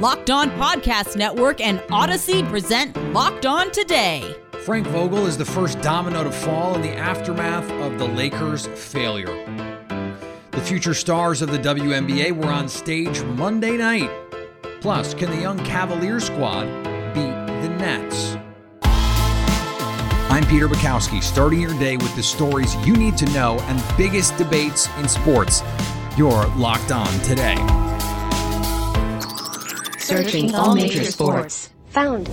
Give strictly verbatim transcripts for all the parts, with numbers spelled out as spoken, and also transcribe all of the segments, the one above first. Locked On Podcast Network and Odyssey present Locked On Today. Frank Vogel is the first domino to fall in the aftermath of the Lakers' failure. The future stars of the W N B A were on stage Monday night. Plus, can the young Cavalier squad beat the Nets? I'm Peter Bukowski, starting your day with the stories you need to know and biggest debates in sports. You're Locked On Today. Searching all major sports. Found.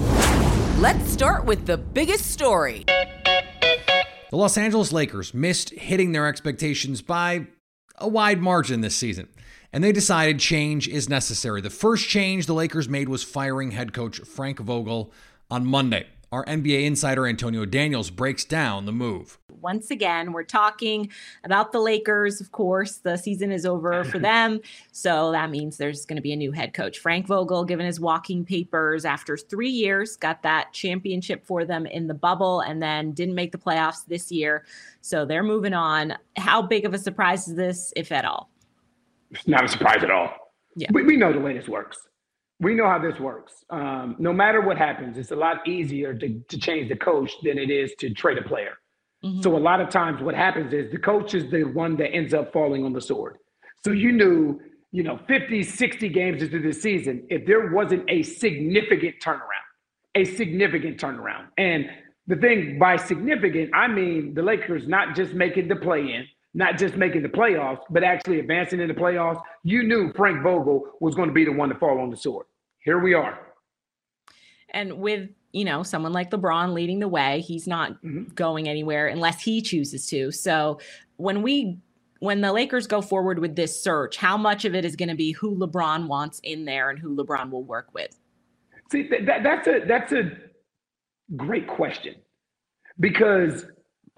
Let's start with the biggest story. The Los Angeles Lakers missed hitting their expectations by a wide margin this season, and they decided change is necessary. The first change the Lakers made was firing head coach Frank Vogel on Monday. Our N B A insider Antonio Daniels breaks down the move. Once again, we're talking about the Lakers, of course. The season is over for them, so that means there's going to be a new head coach. Frank Vogel, given his walking papers after three years, got that championship for them in the bubble and then didn't make the playoffs this year, so they're moving on. How big of a surprise is this, if at all? It's not a surprise at all. Yeah. We, we know the way this works. We know how this works. Um, no matter what happens, it's a lot easier to, to change the coach than it is to trade a player. Mm-hmm. So a lot of times what happens is the coach is the one that ends up falling on the sword. So you knew, you know, fifty, sixty games into the season, if there wasn't a significant turnaround, a significant turnaround. And the thing by significant, I mean the Lakers not just making the play-in, not just making the playoffs, but actually advancing in the playoffs. You knew Frank Vogel was going to be the one to fall on the sword. Here we are. And with, you know, someone like LeBron leading the way, he's not mm-hmm. going anywhere unless he chooses to. So when we, when the Lakers go forward with this search, how much of it is going to be who LeBron wants in there and who LeBron will work with? See, that, that, that's a, that's a great question, because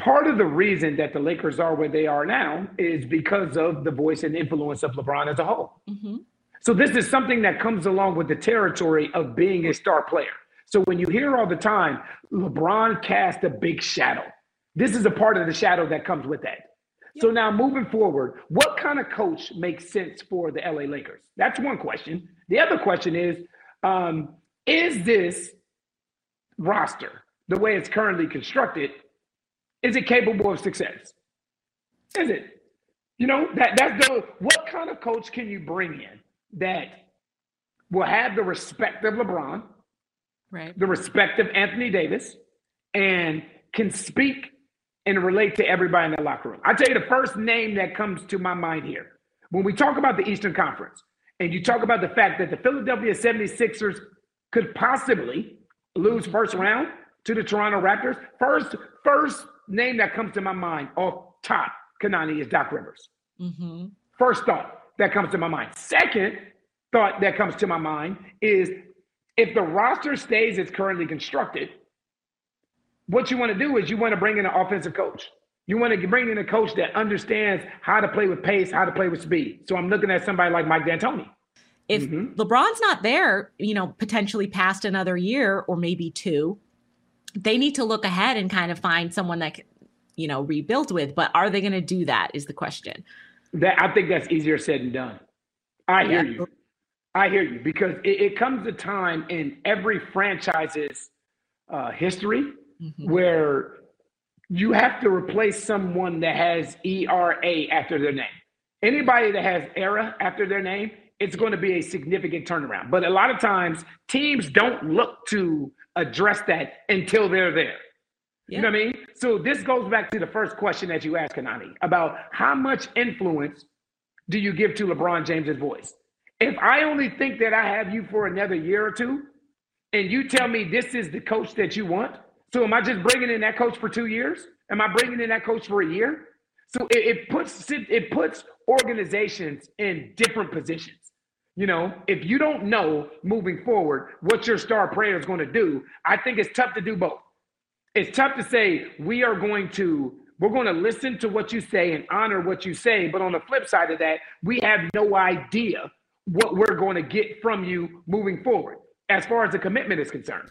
part of the reason that the Lakers are where they are now is because of the voice and influence of LeBron as a whole. Mm-hmm. So this is something that comes along with the territory of being a star player. So when you hear all the time, LeBron cast a big shadow, this is a part of the shadow that comes with that. Yep. So now moving forward, what kind of coach makes sense for the L A Lakers? That's one question. The other question is, um, is this roster, the way it's currently constructed, is it capable of success? Is it? You know, that that's the, what kind of coach can you bring in that will have the respect of LeBron, right? The respect of Anthony Davis, and can speak and relate to everybody in the locker room. I tell you the first name that comes to my mind here. When we talk about the Eastern Conference, and you talk about the fact that the Philadelphia seventy-sixers could possibly lose first round to the Toronto Raptors, first, first name that comes to my mind off top, Kanani, is Doc Rivers. Mm-hmm. First thought that comes to my mind. Second thought that comes to my mind is, if the roster stays as currently constructed, what you want to do is you want to bring in an offensive coach. You want to bring in a coach that understands how to play with pace, how to play with speed. So I'm looking at somebody like Mike D'Antoni. If mm-hmm. LeBron's not there, you know, potentially past another year or maybe two, they need to look ahead and kind of find someone that, you know, rebuild with. But are they going to do that is the question. That I think that's easier said than done. I hear yeah. you. I hear you, because it, it comes a time in every franchise's uh, history mm-hmm. where you have to replace someone that has E R A after their name. Anybody that has era after their name, it's going to be a significant turnaround. But a lot of times teams don't look to address that until they're there. Yeah. You know what I mean? So this goes back to the first question that you asked, Kanani, about how much influence do you give to LeBron James's voice? If I only think that I have you for another year or two, and you tell me this is the coach that you want, so am I just bringing in that coach for two years? Am I bringing in that coach for a year? So it, it puts it puts organizations in different positions. You know, if you don't know moving forward what your star player is going to do, I think it's tough to do both. It's tough to say we are going to we're going to listen to what you say and honor what you say, but on the flip side of that, we have no idea what we're going to get from you moving forward as far as the commitment is concerned.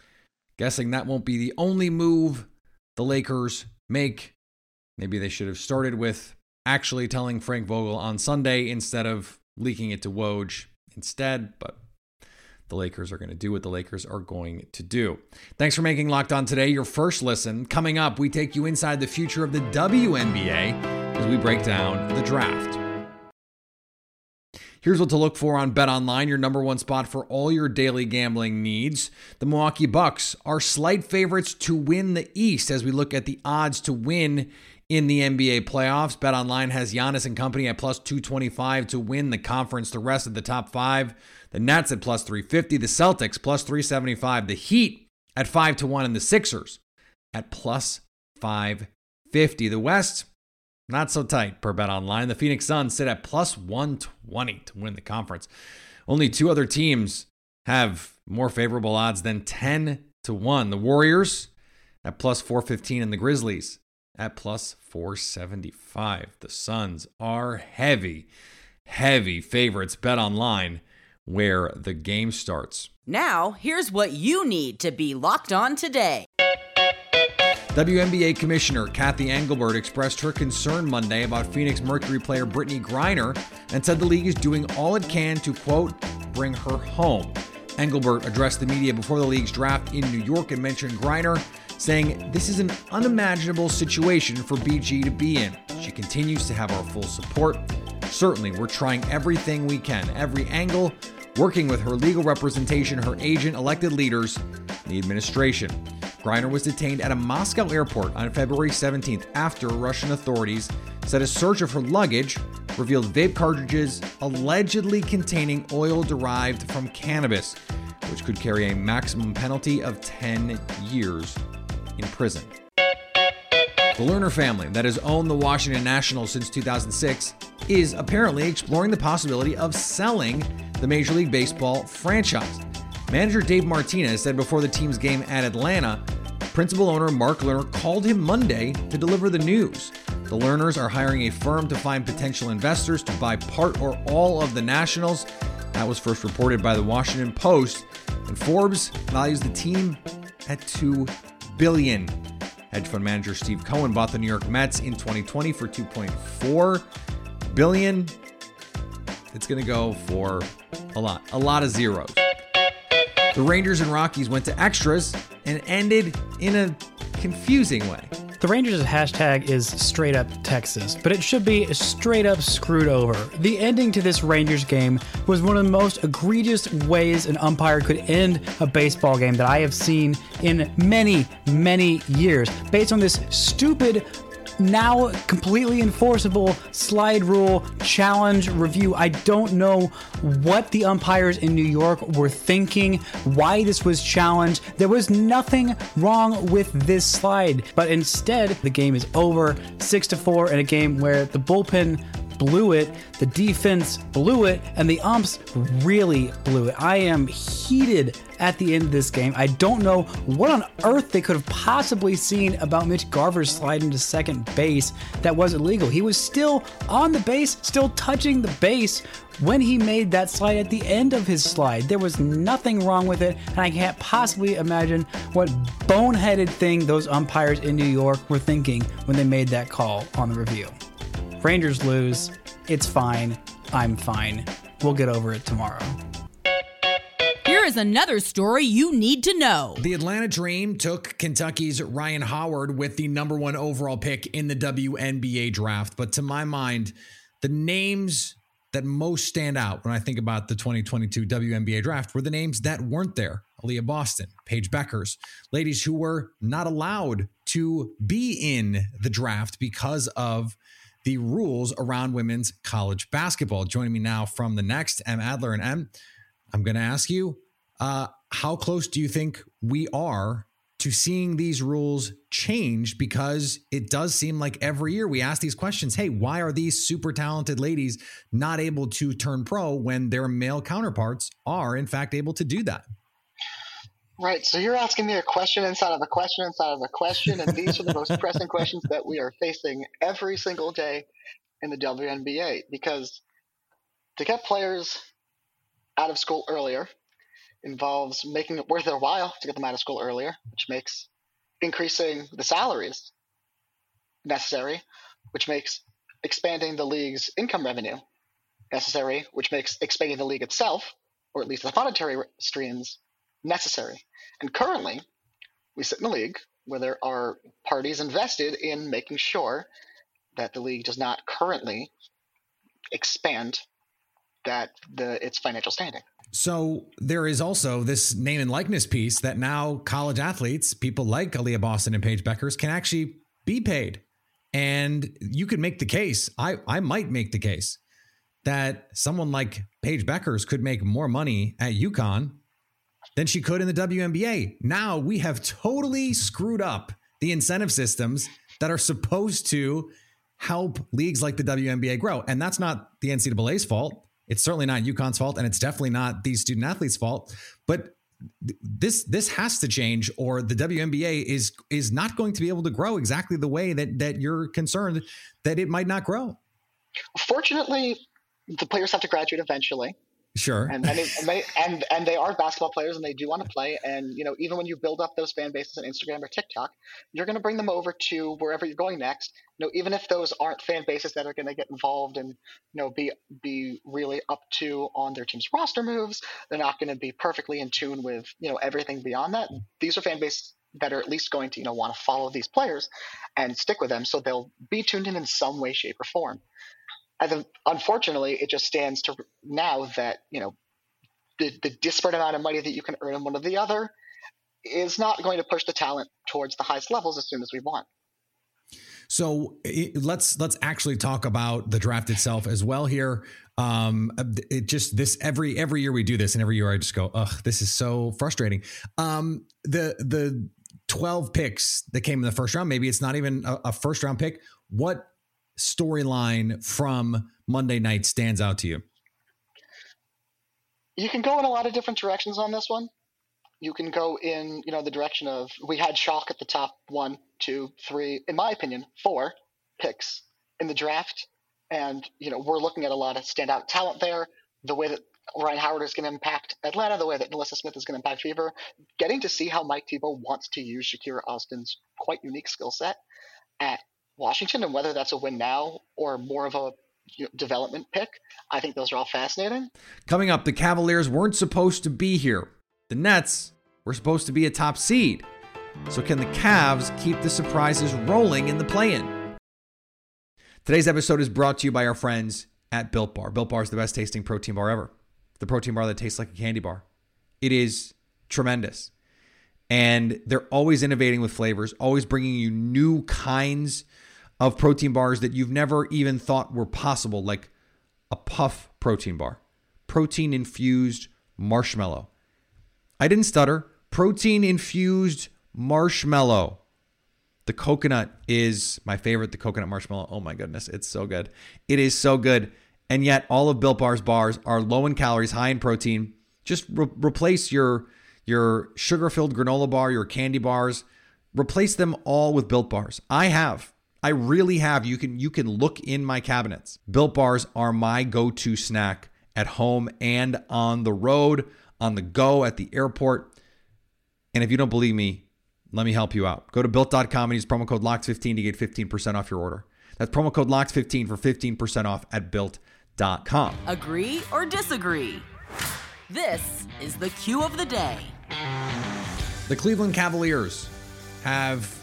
Guessing that won't be the only move the Lakers make. Maybe they should have started with actually telling Frank Vogel on Sunday instead of leaking it to Woj instead, but the Lakers are going to do what the Lakers are going to do. Thanks for making Locked On Today your first listen. Coming up, we take you inside the future of the W N B A as we break down the draft. Here's what to look for on BetOnline, your number one spot for all your daily gambling needs. The Milwaukee Bucks are slight favorites to win the East as we look at the odds to win in the N B A playoffs. BetOnline has Giannis and company at plus two twenty-five to win the conference. The rest of the top five, the Nets at plus three fifty, the Celtics plus three seventy-five, the Heat at five to one, and the Sixers at plus five fifty. The West, not so tight per BetOnline. The Phoenix Suns sit at plus one twenty to win the conference. Only two other teams have more favorable odds than ten to one. The Warriors at plus four fifteen and the Grizzlies at plus four seventy-five. The Suns are heavy, heavy favorites. BetOnline, where the game starts. Now, here's what you need to be locked on today. W N B A Commissioner Kathy Engelbert expressed her concern Monday about Phoenix Mercury player Brittney Griner and said the league is doing all it can to, quote, bring her home. Engelbert addressed the media before the league's draft in New York and mentioned Griner, saying, "This is an unimaginable situation for B G to be in. She continues to have our full support. Certainly, we're trying everything we can, every angle, working with her legal representation, her agent, elected leaders, and the administration." Griner was detained at a Moscow airport on February seventeenth after Russian authorities said a search of her luggage revealed vape cartridges allegedly containing oil derived from cannabis, which could carry a maximum penalty of ten years in prison. The Lerner family, that has owned the Washington Nationals since two thousand six, is apparently exploring the possibility of selling the Major League Baseball franchise. Manager Dave Martinez said before the team's game at Atlanta, principal owner Mark Lerner called him Monday to deliver the news. The Lerners are hiring a firm to find potential investors to buy part or all of the Nationals. That was first reported by the Washington Post, and Forbes values the team at two billion dollars. Hedge fund manager Steve Cohen bought the New York Mets in twenty twenty for two point four billion dollars. It's going to go for a lot, a lot of zeros. The Rangers and Rockies went to extras and ended in a confusing way. The Rangers' hashtag is straight up Texas, but it should be straight up screwed over. The ending to this Rangers game was one of the most egregious ways an umpire could end a baseball game that I have seen in many, many years. Based on this stupid, now completely enforceable slide rule challenge review. I don't know what the umpires in New York were thinking, why this was challenged. There was nothing wrong with this slide, but instead the game is over six to four in a game where the bullpen blew it, the defense blew it, and the umps really blew it. I am heated at the end of this game. I don't know what on earth they could have possibly seen about Mitch Garver's slide into second base that was illegal. He was still on the base, still touching the base when he made that slide at the end of his slide. There was nothing wrong with it, and I can't possibly imagine what boneheaded thing those umpires in New York were thinking when they made that call on the review. Rangers lose. It's fine. I'm fine. We'll get over it tomorrow. Here is another story you need to know. The Atlanta Dream took Kentucky's Rhyne Howard with the number one overall pick in the W N B A draft. But to my mind, the names that most stand out when I think about the twenty twenty-two W N B A draft were the names that weren't there. Aliyah Boston, Paige Bueckers, ladies who were not allowed to be in the draft because of the rules around women's college basketball. Joining me now from The Next, M. Adler. And M, I'm going to ask you, uh, how close do you think we are to seeing these rules changed? Because it does seem like every year we ask these questions. Hey, why are these super talented ladies not able to turn pro when their male counterparts are, in fact, able to do that? Right. So you're asking me a question inside of a question inside of a question. And these are the most pressing questions that we are facing every single day in the W N B A, because to get players out of school earlier involves making it worth their while to get them out of school earlier, which makes increasing the salaries necessary, which makes expanding the league's income revenue necessary, which makes expanding the league itself or at least the monetary streams necessary. And currently, we sit in a league where there are parties invested in making sure that the league does not currently expand that the its financial standing. So there is also this name and likeness piece that now college athletes, people like Aliyah Boston and Paige Bueckers, can actually be paid. And you could make the case, I, I might make the case, that someone like Paige Bueckers could make more money at UConn than she could in the W N B A. Now we have totally screwed up the incentive systems that are supposed to help leagues like the W N B A grow. And that's not the N C double A's fault. It's certainly not UConn's fault, and it's definitely not these student athletes' fault. But th- this this has to change, or the W N B A is is not going to be able to grow exactly the way that that you're concerned that it might not grow. Fortunately, the players have to graduate eventually. Sure. And many, many, and and they are basketball players, and they do want to play. And, you know, even when you build up those fan bases on Instagram or TikTok, you're going to bring them over to wherever you're going next. You know, even if those aren't fan bases that are going to get involved and, you know, be be really up to on their team's roster moves, they're not going to be perfectly in tune with, you know, everything beyond that. These are fan bases that are at least going to, you know, want to follow these players and stick with them, so they'll be tuned in in some way, shape, or form. And unfortunately, it just stands to now that, you know, the, the disparate amount of money that you can earn in one or the other is not going to push the talent towards the highest levels as soon as we want. So it, let's let's actually talk about the draft itself as well here. Um, it just this every every year we do this, and every year I just go, ugh, this is so frustrating. Um, the the twelve picks that came in the first round, maybe it's not even a, a first round pick. What storyline from Monday night stands out to you? You can go in a lot of different directions on this one. You can go in, you know, the direction of, we had Schalke at the top one, two, three, in my opinion, four picks in the draft. And, you know, we're looking at a lot of standout talent there. The way that Rhyne Howard is going to impact Atlanta, the way that Melissa Smith is going to impact Fever, getting to see how Mike Thibodeau wants to use Shakira Austin's quite unique skill set at Washington, and whether that's a win now or more of a you know, development pick, I think those are all fascinating. Coming up, the Cavaliers weren't supposed to be here. The Nets were supposed to be a top seed. So can the Cavs keep the surprises rolling in the play-in? Today's episode is brought to you by our friends at Built Bar. Built Bar is the best tasting protein bar ever. The protein bar that tastes like a candy bar. It is tremendous. And they're always innovating with flavors, always bringing you new kinds of protein bars that you've never even thought were possible, like a puff protein bar, protein-infused marshmallow. I didn't stutter. Protein-infused marshmallow. The coconut is my favorite, the coconut marshmallow. Oh, my goodness. It's so good. It is so good. And yet all of Built Bar's bars are low in calories, high in protein. Just re- replace your... your sugar-filled granola bar, your candy bars, replace them all with Built Bars. I have. I really have. You can you can look in my cabinets. Built Bars are my go-to snack at home and on the road, on the go, at the airport. And if you don't believe me, let me help you out. Go to built dot com and use promo code locked fifteen to get fifteen percent off your order. That's promo code locked fifteen for fifteen percent off at built dot com. Agree or disagree? This is the Q of the day. The Cleveland Cavaliers have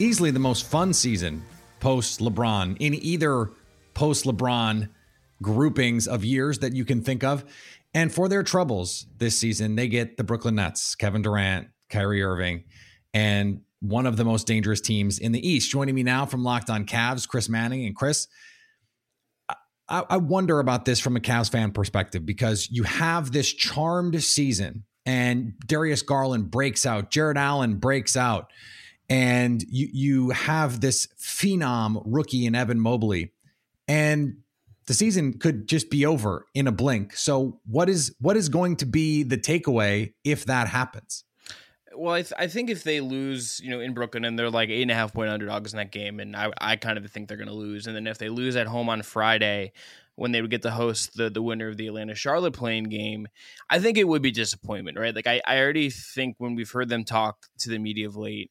easily the most fun season post-LeBron in either post-LeBron groupings of years that you can think of. And for their troubles this season, they get the Brooklyn Nets, Kevin Durant, Kyrie Irving, and one of the most dangerous teams in the East. Joining me now from Locked On Cavs, Chris Manning. And Chris, I wonder about this from a Cavs fan perspective, because you have this charmed season and Darius Garland breaks out, Jared Allen breaks out, and you you have this phenom rookie in Evan Mobley, and the season could just be over in a blink. So what is what is going to be the takeaway if that happens? Well, I, th- I think if they lose, you know, in Brooklyn, and they're like eight and a half point underdogs in that game, and I, I kind of think they're going to lose. And then if they lose at home on Friday, when they would get to host the the winner of the Atlanta Charlotte play-in game, I think it would be disappointment, right? Like I, I already think when we've heard them talk to the media of late,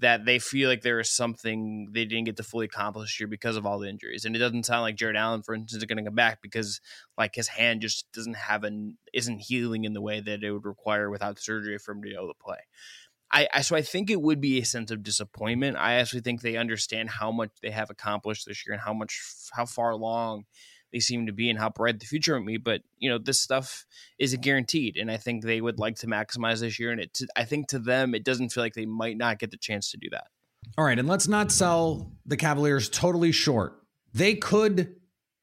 that they feel like there is something they didn't get to fully accomplish here because of all the injuries. And it doesn't sound like Jared Allen, for instance, is going to come back because like his hand just doesn't have an, isn't healing in the way that it would require without surgery for him to be able to play. I, I so I think it would be a sense of disappointment. I actually think they understand how much they have accomplished this year and how much, how far along they seem to be and how bright the future might be. But you know, this stuff isn't guaranteed, and I think they would like to maximize this year. And it, I think to them, it doesn't feel like they might not get the chance to do that. All right, and let's not sell the Cavaliers totally short. They could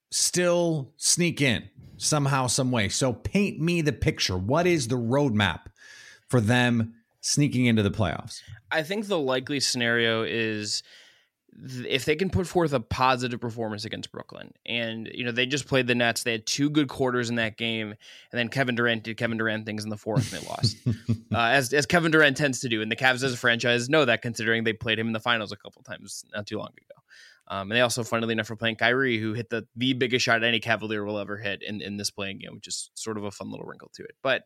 still sneak in somehow, some way. So paint me the picture. What is the roadmap for them sneaking into the playoffs? I think the likely scenario is if they can put forth a positive performance against Brooklyn. And, you know, they just played the Nets. They had two good quarters in that game. And then Kevin Durant did Kevin Durant things in the fourth and they lost, uh, as as Kevin Durant tends to do. And the Cavs as a franchise know that, considering they played him in the finals a couple of times not too long ago. Um, and they also, funnily enough, were playing Kyrie, who hit the, the biggest shot any Cavalier will ever hit in, in this playing game, which is sort of a fun little wrinkle to it. But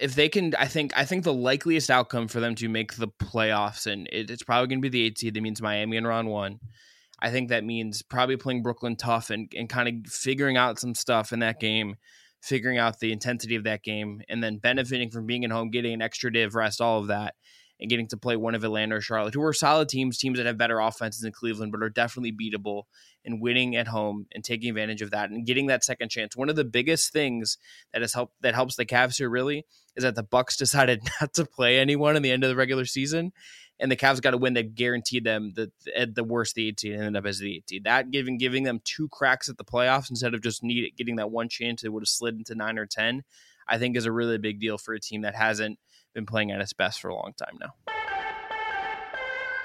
if they can, I think, I think the likeliest outcome for them to make the playoffs, and it, it's probably going to be the eight seed. That means Miami in round one. I think that means probably playing Brooklyn tough and, and kind of figuring out some stuff in that game, figuring out the intensity of that game, and then benefiting from being at home, getting an extra day of rest, all of that, and getting to play one of Atlanta or Charlotte, who are solid teams, teams that have better offenses than Cleveland, but are definitely beatable, and winning at home and taking advantage of that and getting that second chance. One of the biggest things that has helped, that helps the Cavs here really, is that the Bucks decided not to play anyone in the end of the regular season, and the Cavs got a win that guaranteed them that at the worst the eight seed ended up as the eight seed. That giving giving them two cracks at the playoffs instead of just need getting that one chance they would have slid into nine or ten, I think is a really big deal for a team that hasn't been playing at its best for a long time now.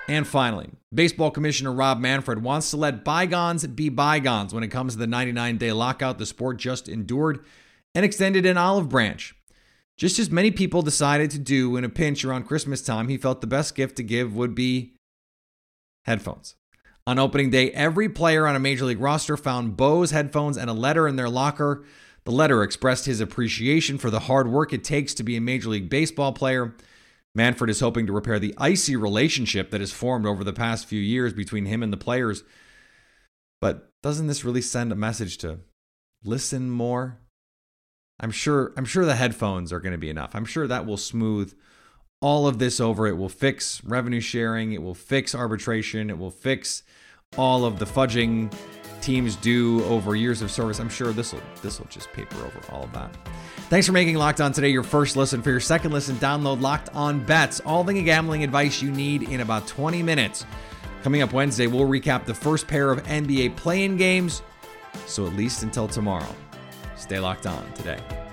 And finally, Baseball Commissioner Rob Manfred wants to let bygones be bygones when it comes to the ninety-nine day lockout the sport just endured, and extended an olive branch. Just as many people decided to do in a pinch around Christmas time, he felt the best gift to give would be headphones. On opening day, every player on a major league roster found Bose headphones and a letter in their locker. The letter expressed his appreciation for the hard work it takes to be a Major League Baseball player. Manfred is hoping to repair the icy relationship that has formed over the past few years between him and the players. But doesn't this really send a message to listen more? I'm sure, I'm sure the headphones are going to be enough. I'm sure that will smooth all of this over. It will fix revenue sharing. It will fix arbitration. It will fix all of the fudging teams do over years of service. I'm sure this will this will just paper over all of that. Thanks for making Locked On Today your first listen. For your second listen, download Locked On Bets, all the gambling advice you need in about twenty minutes. Coming up Wednesday, we'll recap the first pair of N B A play-in games. So at least until tomorrow, stay locked on today.